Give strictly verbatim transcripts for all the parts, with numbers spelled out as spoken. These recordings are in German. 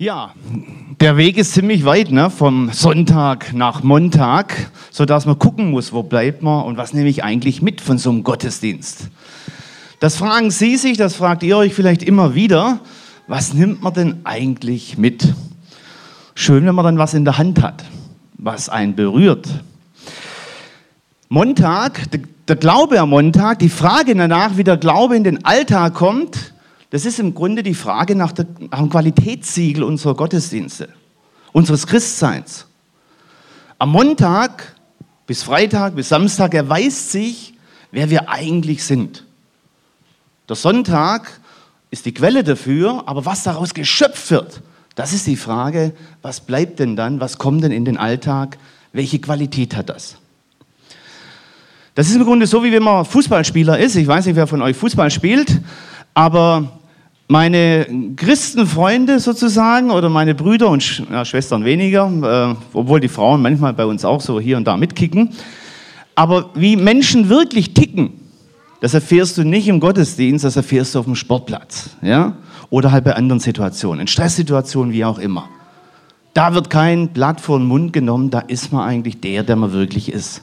Ja, der Weg ist ziemlich weit, ne? Vom Sonntag nach Montag, sodass man gucken muss, wo bleibt man und was nehme ich eigentlich mit von so einem Gottesdienst. Das fragen Sie sich, das fragt ihr euch vielleicht immer wieder, was nimmt man denn eigentlich mit? Schön, wenn man dann was in der Hand hat, was einen berührt. Montag, der Glaube am Montag, die Frage danach, wie der Glaube in den Alltag kommt, das ist im Grunde die Frage nach, der, nach dem Qualitätssiegel unserer Gottesdienste, unseres Christseins. Am Montag bis Freitag bis Samstag erweist sich, wer wir eigentlich sind. Der Sonntag ist die Quelle dafür, aber was daraus geschöpft wird, das ist die Frage, was bleibt denn dann, was kommt denn in den Alltag, welche Qualität hat das? Das ist im Grunde so, wie wenn man Fußballspieler ist. Ich weiß nicht, wer von euch Fußball spielt, aber meine Christenfreunde sozusagen oder meine Brüder und Sch- ja, Schwestern weniger, äh, obwohl die Frauen manchmal bei uns auch so hier und da mitkicken, aber wie Menschen wirklich ticken, das erfährst du nicht im Gottesdienst, das erfährst du auf dem Sportplatz, ja? Oder halt bei anderen Situationen, in Stresssituationen, wie auch immer. Da wird kein Blatt vor den Mund genommen, da ist man eigentlich der, der man wirklich ist.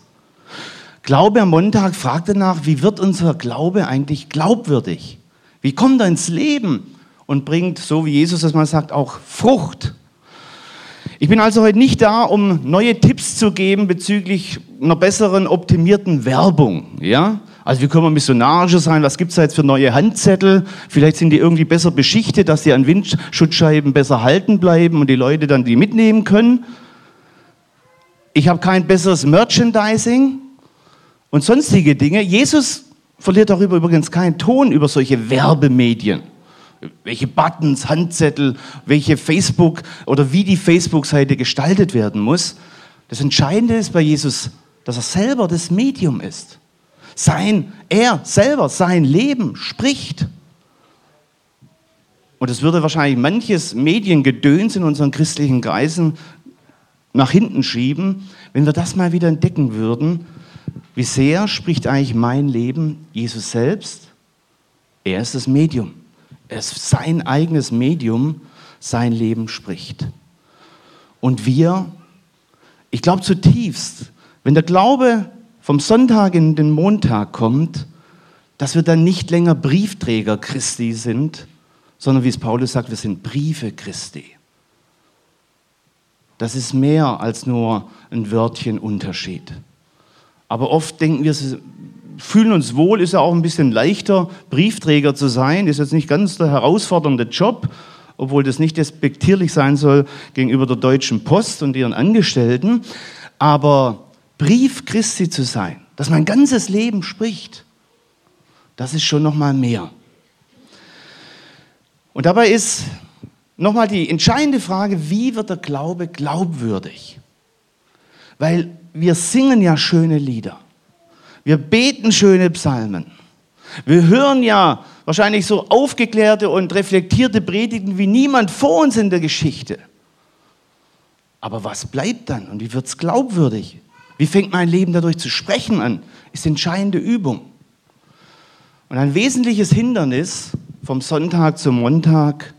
Glaube am Montag fragt danach, wie wird unser Glaube eigentlich glaubwürdig? Wie kommt er ins Leben und bringt, so wie Jesus das mal sagt, auch Frucht? Ich bin also heute nicht da, um neue Tipps zu geben bezüglich einer besseren, optimierten Werbung, ja? Also wie können wir missionarisch sein, was gibt es da jetzt für neue Handzettel? Vielleicht sind die irgendwie besser beschichtet, dass die an Windschutzscheiben besser halten bleiben und die Leute dann die mitnehmen können. Ich habe kein besseres Merchandising und sonstige Dinge. Jesus verliert darüber übrigens keinen Ton über solche Werbemedien. Welche Buttons, Handzettel, welche Facebook oder wie die Facebook-Seite gestaltet werden muss. Das Entscheidende ist bei Jesus, dass er selber das Medium ist. Sein, er selber, sein Leben spricht. Und es würde wahrscheinlich manches Mediengedöns in unseren christlichen Kreisen nach hinten schieben, wenn wir das mal wieder entdecken würden. Wie sehr spricht eigentlich mein Leben Jesus selbst? Er ist das Medium. Er ist sein eigenes Medium, sein Leben spricht. Und wir, ich glaube zutiefst, wenn der Glaube vom Sonntag in den Montag kommt, dass wir dann nicht länger Briefträger Christi sind, sondern wie es Paulus sagt, wir sind Briefe Christi. Das ist mehr als nur ein Wörtchen Unterschied. Aber oft denken wir, fühlen uns wohl, ist ja auch ein bisschen leichter, Briefträger zu sein, ist jetzt nicht ganz der herausfordernde Job, obwohl das nicht despektierlich sein soll gegenüber der Deutschen Post und ihren Angestellten, aber Brief Christi zu sein, dass mein ganzes Leben spricht, das ist schon nochmal mehr. Und dabei ist nochmal die entscheidende Frage, wie wird der Glaube glaubwürdig? Weil wir singen ja schöne Lieder, wir beten schöne Psalmen, wir hören ja wahrscheinlich so aufgeklärte und reflektierte Predigten wie niemand vor uns in der Geschichte. Aber was bleibt dann und wie wird es glaubwürdig? Wie fängt mein Leben dadurch zu sprechen an? Ist entscheidende Übung. Und ein wesentliches Hindernis vom Sonntag zum Montag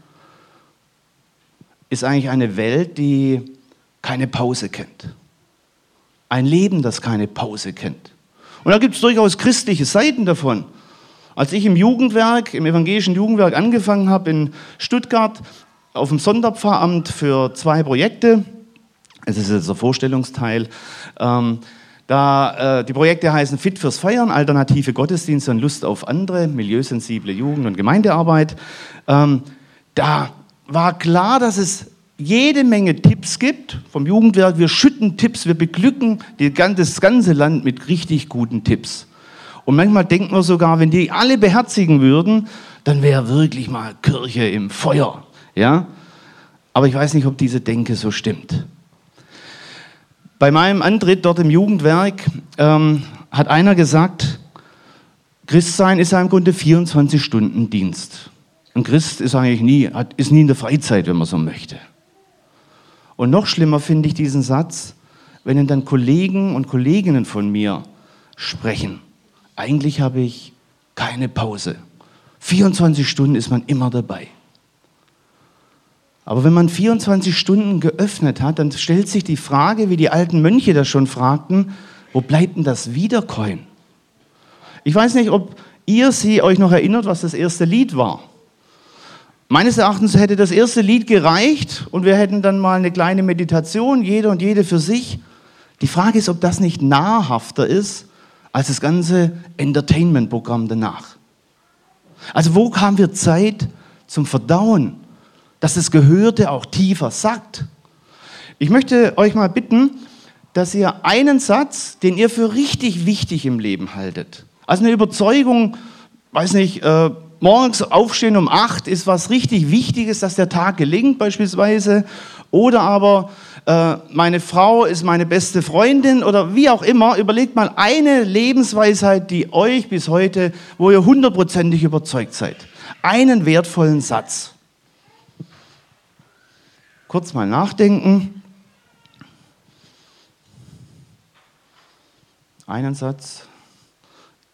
ist eigentlich eine Welt, die keine Pause kennt. Ein Leben, das keine Pause kennt. Und da gibt es durchaus christliche Seiten davon. Als ich im Jugendwerk, im evangelischen Jugendwerk angefangen habe in Stuttgart, auf dem Sonderpfarramt für zwei Projekte, es ist jetzt der Vorstellungsteil. Ähm, da, äh, die Projekte heißen Fit fürs Feiern, alternative Gottesdienste und Lust auf andere, milieusensible Jugend- und Gemeindearbeit. Ähm, da war klar, dass es jede Menge Tipps gibt vom Jugendwerk. Wir schütten Tipps, wir beglücken die, das ganze Land mit richtig guten Tipps. Und manchmal denken wir sogar, wenn die alle beherzigen würden, dann wäre wirklich mal Kirche im Feuer. Ja? Aber ich weiß nicht, ob diese Denke so stimmt. Bei meinem Antritt dort im Jugendwerk ähm, hat einer gesagt, Christsein ist ja im Grunde vierundzwanzig Stunden Dienst. Ein Christ ist eigentlich nie, hat, ist nie in der Freizeit, wenn man so möchte. Und noch schlimmer finde ich diesen Satz, wenn ihn dann Kollegen und Kolleginnen von mir sprechen. Eigentlich habe ich keine Pause. vierundzwanzig Stunden ist man immer dabei. Aber wenn man vierundzwanzig Stunden geöffnet hat, dann stellt sich die Frage, wie die alten Mönche das schon fragten, wo bleibt denn das Wiederkäuen? Ich weiß nicht, ob ihr sie euch noch erinnert, was das erste Lied war. Meines Erachtens hätte das erste Lied gereicht und wir hätten dann mal eine kleine Meditation, jeder und jede für sich. Die Frage ist, ob das nicht nahrhafter ist als das ganze Entertainment-Programm danach. Also wo haben wir Zeit zum Verdauen, dass das Gehörte auch tiefer sackt? Ich möchte euch mal bitten, dass ihr einen Satz, den ihr für richtig wichtig im Leben haltet, also eine Überzeugung, weiß nicht, äh, morgens aufstehen um acht ist was richtig Wichtiges, dass der Tag gelingt beispielsweise. Oder aber äh, meine Frau ist meine beste Freundin oder wie auch immer. Überlegt mal eine Lebensweisheit, die euch bis heute, wo ihr hundertprozentig überzeugt seid. Einen wertvollen Satz. Kurz mal nachdenken. Einen Satz.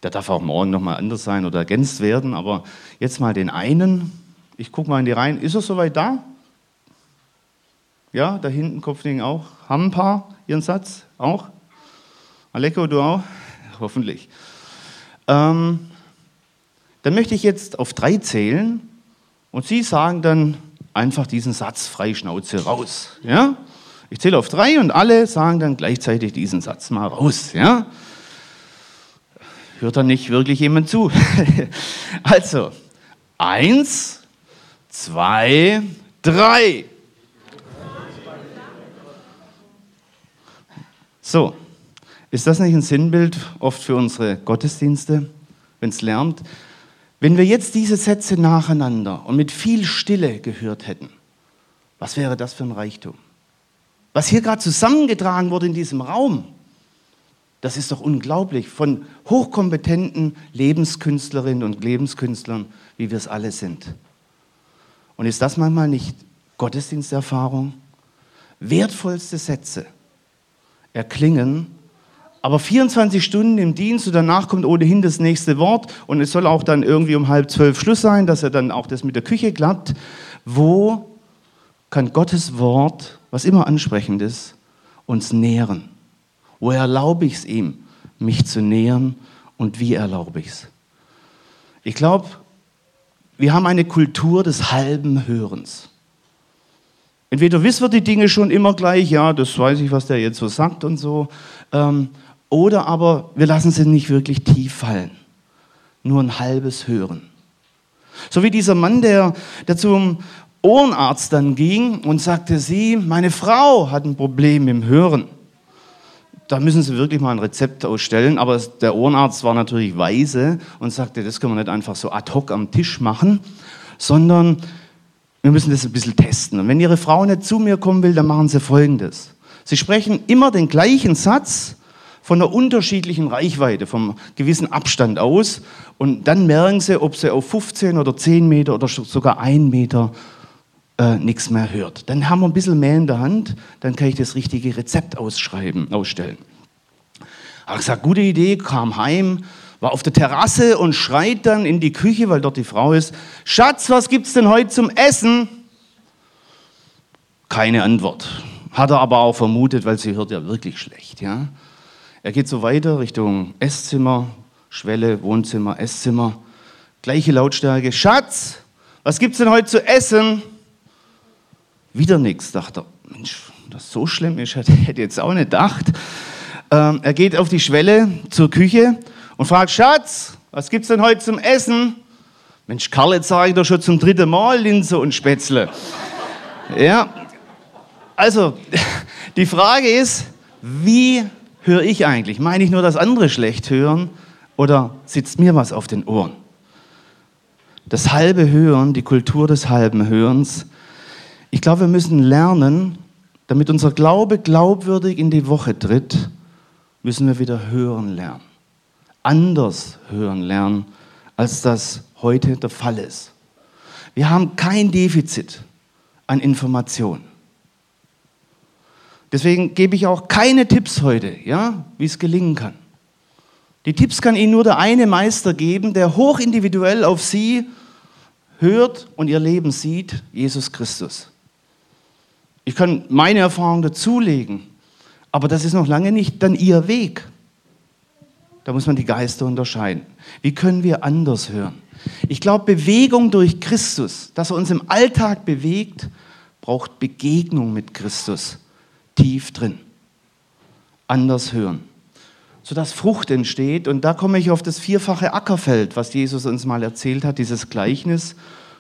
Der darf auch morgen nochmal anders sein oder ergänzt werden, aber jetzt mal den einen. Ich gucke mal in die Reihen. Ist er soweit da? Ja, da hinten, Kopfding auch. Haben ein paar ihren Satz? Auch? Aleko, du auch? Hoffentlich. Ähm, dann möchte ich jetzt auf drei zählen und Sie sagen dann einfach diesen Satz frei Schnauze raus. Ja? Ich zähle auf drei und alle sagen dann gleichzeitig diesen Satz mal raus. Ja? Hört dann nicht wirklich jemand zu. Also, eins, zwei, drei. So, ist das nicht ein Sinnbild oft für unsere Gottesdienste, wenn es lärmt? Wenn wir jetzt diese Sätze nacheinander und mit viel Stille gehört hätten, was wäre das für ein Reichtum? Was hier gerade zusammengetragen wurde in diesem Raum, das ist doch unglaublich, von hochkompetenten Lebenskünstlerinnen und Lebenskünstlern, wie wir es alle sind. Und ist das manchmal nicht Gottesdiensterfahrung? Wertvollste Sätze erklingen, aber vierundzwanzig Stunden im Dienst und danach kommt ohnehin das nächste Wort und es soll auch dann irgendwie um halb zwölf Schluss sein, dass er dann auch das mit der Küche klappt. Wo kann Gottes Wort, was immer ansprechend ist, uns nähren? Wo erlaube ich es ihm, mich zu nähern und wie erlaube ich es? Ich glaube, wir haben eine Kultur des halben Hörens. Entweder wissen wir die Dinge schon immer gleich, ja, das weiß ich, was der jetzt so sagt und so, ähm, oder aber wir lassen sie nicht wirklich tief fallen. Nur ein halbes Hören. So wie dieser Mann, der, der zum Ohrenarzt dann ging und sagte, sie, meine Frau hat ein Problem im Hören. Da müssen Sie wirklich mal ein Rezept ausstellen. Aber der Ohrenarzt war natürlich weise und sagte, das können wir nicht einfach so ad hoc am Tisch machen, sondern wir müssen das ein bisschen testen. Und wenn Ihre Frau nicht zu mir kommen will, dann machen Sie Folgendes. Sie sprechen immer den gleichen Satz von einer unterschiedlichen Reichweite, vom gewissen Abstand aus. Und dann merken Sie, ob Sie auf fünfzehn oder zehn Meter oder sogar einen Meter Äh, nichts mehr hört. Dann haben wir ein bisschen mehr in der Hand, dann kann ich das richtige Rezept ausschreiben, ausstellen. Habe gesagt, gute Idee, kam heim, war auf der Terrasse und schreit dann in die Küche, weil dort die Frau ist, Schatz, was gibt's denn heute zum Essen? Keine Antwort. Hat er aber auch vermutet, weil sie hört ja wirklich schlecht. Ja? Er geht so weiter Richtung Esszimmer, Schwelle, Wohnzimmer, Esszimmer, gleiche Lautstärke, Schatz, was gibt's denn heute zu essen? Wieder nichts, dachte er, Mensch, das so schlimm ist, hätte ich jetzt auch nicht gedacht. Ähm, er geht auf die Schwelle zur Küche und fragt, Schatz, was gibt's denn heute zum Essen? Mensch, Karl, jetzt sage ich doch schon zum dritten Mal Linse und Spätzle. Ja, also, die Frage ist, wie höre ich eigentlich? Meine ich nur, dass andere schlecht hören oder sitzt mir was auf den Ohren? Das halbe Hören, die Kultur des halben Hörens. Ich glaube, wir müssen lernen, damit unser Glaube glaubwürdig in die Woche tritt, müssen wir wieder hören lernen. Anders hören lernen, als das heute der Fall ist. Wir haben kein Defizit an Informationen. Deswegen gebe ich auch keine Tipps heute, ja, wie es gelingen kann. Die Tipps kann Ihnen nur der eine Meister geben, der hochindividuell auf Sie hört und Ihr Leben sieht, Jesus Christus. Ich kann meine Erfahrung dazulegen, aber das ist noch lange nicht dann ihr Weg. Da muss man die Geister unterscheiden. Wie können wir anders hören? Ich glaube, Bewegung durch Christus, dass er uns im Alltag bewegt, braucht Begegnung mit Christus. Tief drin. Anders hören. Sodass Frucht entsteht. Und da komme ich auf das vierfache Ackerfeld, was Jesus uns mal erzählt hat, dieses Gleichnis.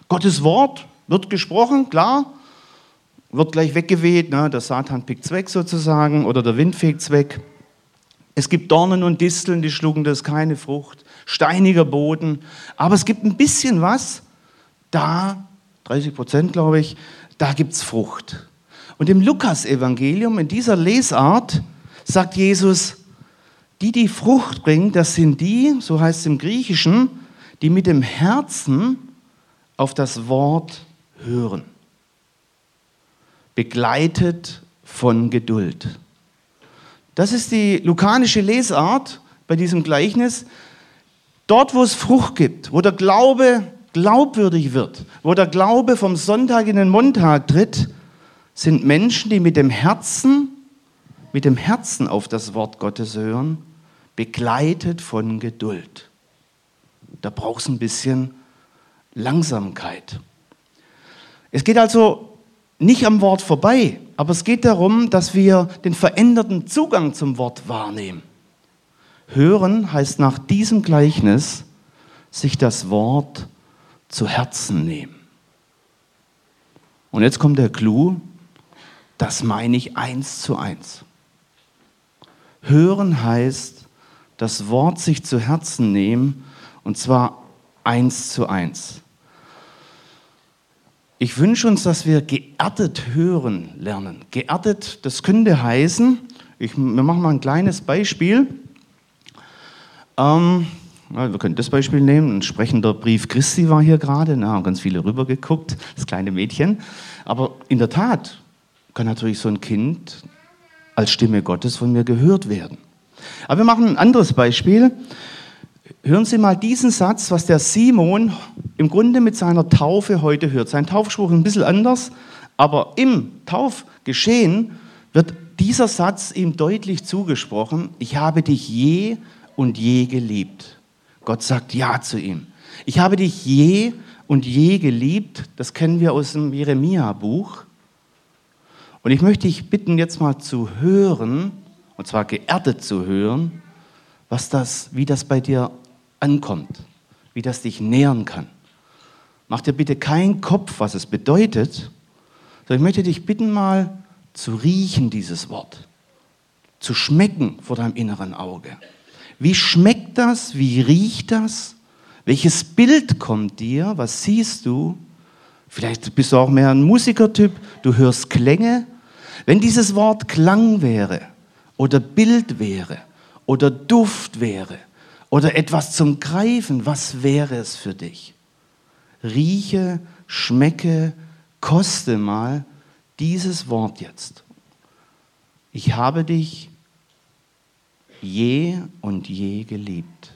Gottes Wort wird gesprochen, klar. Wird gleich weggeweht, ne? Der Satan pickt es weg sozusagen oder der Wind fegt es weg. Es gibt Dornen und Disteln, die schlugen das, keine Frucht. Steiniger Boden. Aber es gibt ein bisschen was, da, dreißig Prozent glaube ich, da gibt es Frucht. Und im Lukas-Evangelium, in dieser Lesart, sagt Jesus, die, die Frucht bringen, das sind die, so heißt es im Griechischen, die mit dem Herzen auf das Wort hören. Begleitet von Geduld. Das ist die lukanische Lesart bei diesem Gleichnis. Dort, wo es Frucht gibt, wo der Glaube glaubwürdig wird, wo der Glaube vom Sonntag in den Montag tritt, sind Menschen, die mit dem Herzen, mit dem Herzen auf das Wort Gottes hören, begleitet von Geduld. Da braucht es ein bisschen Langsamkeit. Es geht also nicht am Wort vorbei, aber es geht darum, dass wir den veränderten Zugang zum Wort wahrnehmen. Hören heißt nach diesem Gleichnis, sich das Wort zu Herzen nehmen. Und jetzt kommt der Clou, das meine ich eins zu eins. Hören heißt, das Wort sich zu Herzen nehmen, und zwar eins zu eins. Ich wünsche uns, dass wir geerdet hören lernen. Geerdet, das könnte heißen, ich, wir machen mal ein kleines Beispiel. Ähm, wir können das Beispiel nehmen, ein sprechender Brief Christi war hier gerade, da haben ganz viele rübergeguckt, das kleine Mädchen. Aber in der Tat kann natürlich so ein Kind als Stimme Gottes von mir gehört werden. Aber wir machen ein anderes Beispiel. Hören Sie mal diesen Satz, was der Simon im Grunde mit seiner Taufe heute hört. Sein Taufspruch ist ein bisschen anders, aber im Taufgeschehen wird dieser Satz ihm deutlich zugesprochen. Ich habe dich je und je geliebt. Gott sagt Ja zu ihm. Ich habe dich je und je geliebt. Das kennen wir aus dem Jeremia-Buch. Und ich möchte dich bitten, jetzt mal zu hören, und zwar geerdet zu hören, was das, wie das bei dir ankommt, wie das dich nähern kann. Mach dir bitte keinen Kopf, was es bedeutet, sondern ich möchte dich bitten, mal zu riechen dieses Wort, zu schmecken vor deinem inneren Auge. Wie schmeckt das? Wie riecht das? Welches Bild kommt dir? Was siehst du? Vielleicht bist du auch mehr ein Musikertyp, du hörst Klänge. Wenn dieses Wort Klang wäre oder Bild wäre oder Duft wäre, oder etwas zum Greifen, was wäre es für dich? Rieche, schmecke, koste mal dieses Wort jetzt. Ich habe dich je und je geliebt.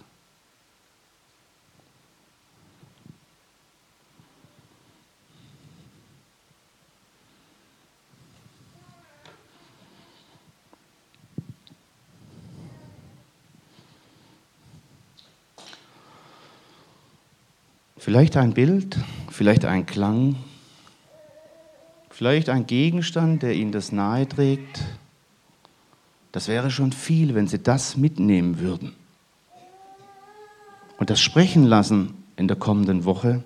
Vielleicht ein Bild, vielleicht ein Klang, vielleicht ein Gegenstand, der Ihnen das nahe trägt. Das wäre schon viel, wenn Sie das mitnehmen würden. Und das sprechen lassen in der kommenden Woche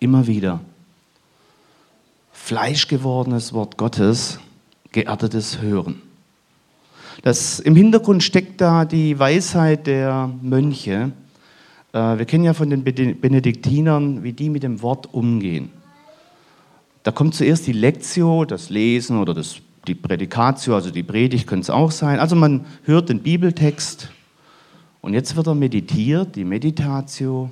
immer wieder. Fleischgewordenes Wort Gottes, geerdetes Hören. Das, im Hintergrund steckt da die Weisheit der Mönche. Wir kennen ja von den Benediktinern, wie die mit dem Wort umgehen. Da kommt zuerst die Lectio, das Lesen oder das, die Predicatio, also die Predigt könnte es auch sein. Also man hört den Bibeltext und jetzt wird er meditiert, die Meditatio.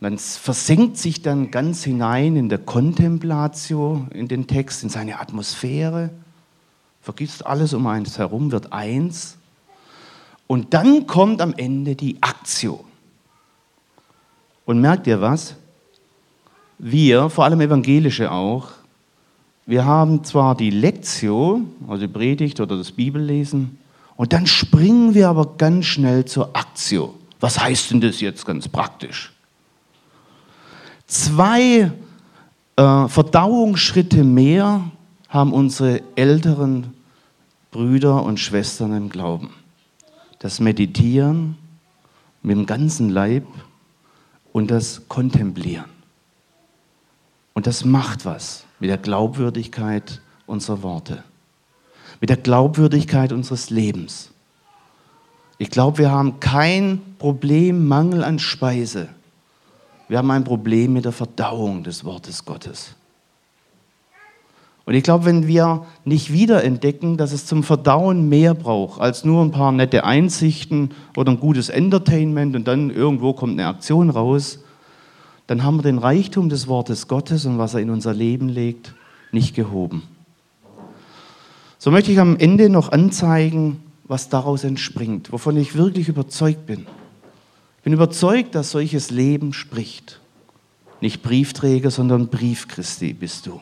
Man versenkt sich dann ganz hinein in der Contemplatio, in den Text, in seine Atmosphäre, vergisst alles um eins herum, wird eins. Und dann kommt am Ende die Actio. Und merkt ihr was? Wir, vor allem Evangelische auch, wir haben zwar die Lectio, also die Predigt oder das Bibellesen, und dann springen wir aber ganz schnell zur Actio. Was heißt denn das jetzt ganz praktisch? Zwei äh, Verdauungsschritte mehr haben unsere älteren Brüder und Schwestern im Glauben. Das Meditieren mit dem ganzen Leib und das Kontemplieren. Und das macht was mit der Glaubwürdigkeit unserer Worte, mit der Glaubwürdigkeit unseres Lebens. Ich glaube, wir haben kein Problem Mangel an Speise. Wir haben ein Problem mit der Verdauung des Wortes Gottes. Und ich glaube, wenn wir nicht wiederentdecken, dass es zum Verdauen mehr braucht, als nur ein paar nette Einsichten oder ein gutes Entertainment und dann irgendwo kommt eine Aktion raus, dann haben wir den Reichtum des Wortes Gottes und was er in unser Leben legt, nicht gehoben. So möchte ich am Ende noch anzeigen, was daraus entspringt, wovon ich wirklich überzeugt bin. Ich bin überzeugt, dass solches Leben spricht. Nicht Briefträger, sondern Brief Christi bist du.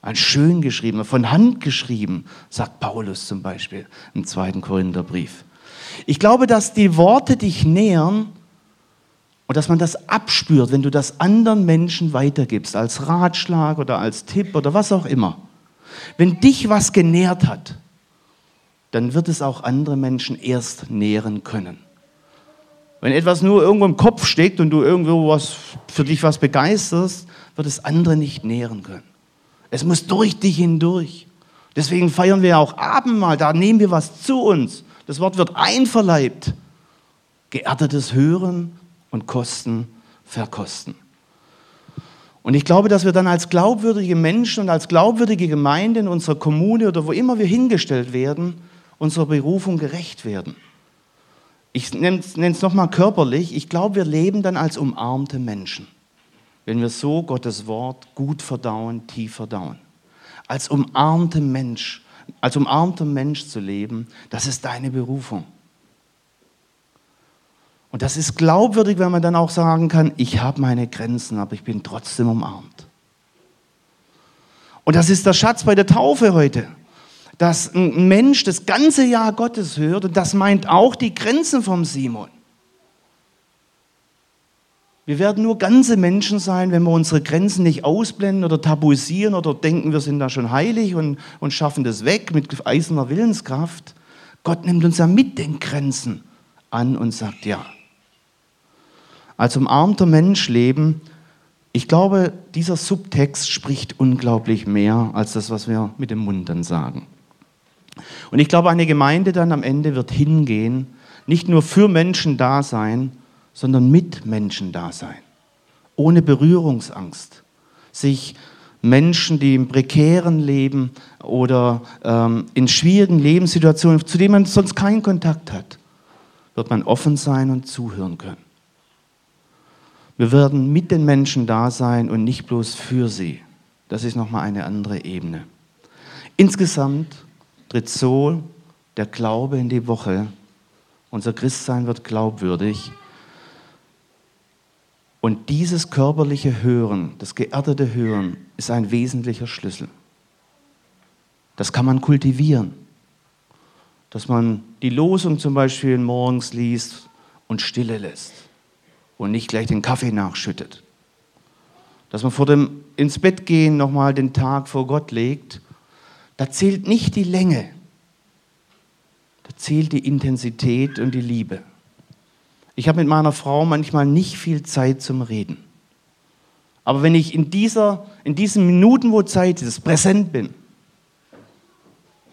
Ein schön geschriebener, von Hand geschrieben, sagt Paulus zum Beispiel im zweiten Korintherbrief. Ich glaube, dass die Worte dich nähern und dass man das abspürt, wenn du das anderen Menschen weitergibst, als Ratschlag oder als Tipp oder was auch immer. Wenn dich was genährt hat, dann wird es auch andere Menschen erst nähren können. Wenn etwas nur irgendwo im Kopf steckt und du irgendwo was für dich was begeisterst, wird es andere nicht nähren können. Es muss durch dich hindurch. Deswegen feiern wir auch Abendmahl, da nehmen wir was zu uns. Das Wort wird einverleibt. Geerdetes Hören und Kosten, Verkosten. Und ich glaube, dass wir dann als glaubwürdige Menschen und als glaubwürdige Gemeinde in unserer Kommune oder wo immer wir hingestellt werden, unserer Berufung gerecht werden. Ich nenne es nochmal körperlich. Ich glaube, wir leben dann als umarmte Menschen, wenn wir so Gottes Wort gut verdauen, tief verdauen. Als umarmter Mensch, als umarmter Mensch zu leben, das ist deine Berufung. Und das ist glaubwürdig, wenn man dann auch sagen kann, ich habe meine Grenzen, aber ich bin trotzdem umarmt. Und das ist der Schatz bei der Taufe heute, dass ein Mensch das ganze Jahr Gottes hört und das meint auch die Grenzen vom Simon. Wir werden nur ganze Menschen sein, wenn wir unsere Grenzen nicht ausblenden oder tabuisieren oder denken, wir sind da schon heilig und, und schaffen das weg mit eiserner Willenskraft. Gott nimmt uns ja mit den Grenzen an und sagt ja. Als umarmter Mensch leben, ich glaube, dieser Subtext spricht unglaublich mehr als das, was wir mit dem Mund dann sagen. Und ich glaube, eine Gemeinde dann am Ende wird hingehen, nicht nur für Menschen da sein, sondern mit Menschen da sein. Ohne Berührungsangst. Sich Menschen, die im prekären Leben oder ähm, in schwierigen Lebenssituationen, zu denen man sonst keinen Kontakt hat, wird man offen sein und zuhören können. Wir werden mit den Menschen da sein und nicht bloß für sie. Das ist nochmal eine andere Ebene. Insgesamt tritt so der Glaube in die Woche. Unser Christsein wird glaubwürdig. Und dieses körperliche Hören, das geerdete Hören, ist ein wesentlicher Schlüssel. Das kann man kultivieren. Dass man die Losung zum Beispiel morgens liest und Stille lässt. Und nicht gleich den Kaffee nachschüttet. Dass man vor dem ins Bett gehen nochmal den Tag vor Gott legt, da zählt nicht die Länge, da zählt die Intensität und die Liebe. Ich habe mit meiner Frau manchmal nicht viel Zeit zum Reden. Aber wenn ich in, dieser, in diesen Minuten, wo Zeit ist, präsent bin,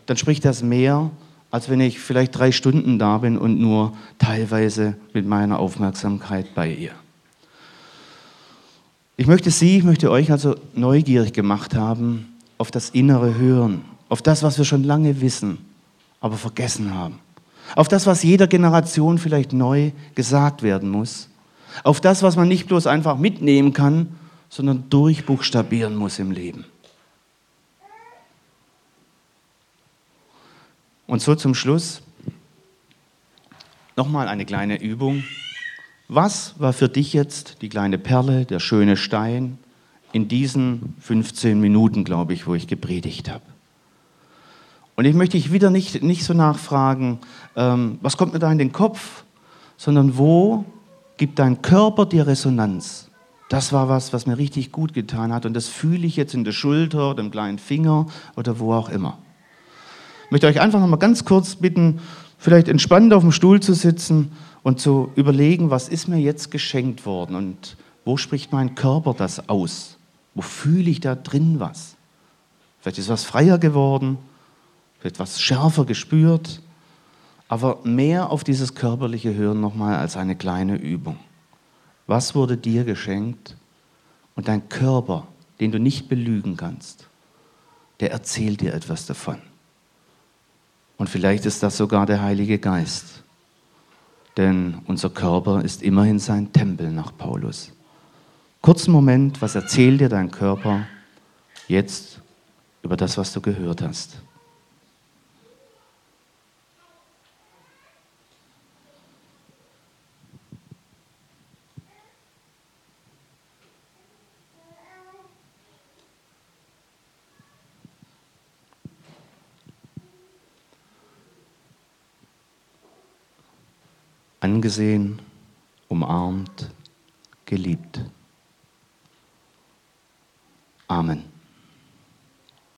dann spricht das mehr, als wenn ich vielleicht drei Stunden da bin und nur teilweise mit meiner Aufmerksamkeit bei ihr. Ich möchte Sie, ich möchte euch also neugierig gemacht haben auf das innere Hören, auf das, was wir schon lange wissen, aber vergessen haben. Auf das, was jeder Generation vielleicht neu gesagt werden muss. Auf das, was man nicht bloß einfach mitnehmen kann, sondern durchbuchstabieren muss im Leben. Und so zum Schluss nochmal eine kleine Übung. Was war für dich jetzt die kleine Perle, der schöne Stein in diesen fünfzehn Minuten, glaube ich, wo ich gepredigt habe. Und ich möchte dich wieder nicht, nicht so nachfragen, ähm, was kommt mir da in den Kopf, sondern wo gibt dein Körper dir Resonanz? Das war was, was mir richtig gut getan hat und das fühle ich jetzt in der Schulter, dem kleinen Finger oder wo auch immer. Ich möchte euch einfach nochmal ganz kurz bitten, vielleicht entspannt auf dem Stuhl zu sitzen und zu überlegen, was ist mir jetzt geschenkt worden und wo spricht mein Körper das aus? Wo fühle ich da drin was? Vielleicht ist was freier geworden, vielleicht was schärfer gespürt, aber mehr auf dieses körperliche Hören nochmal als eine kleine Übung. Was wurde dir geschenkt? Und dein Körper, den du nicht belügen kannst, der erzählt dir etwas davon. Und vielleicht ist das sogar der Heilige Geist. Denn unser Körper ist immerhin sein Tempel nach Paulus. Kurzen Moment, was erzählt dir dein Körper jetzt über das, was du gehört hast? Angesehen, umarmt, geliebt. Amen.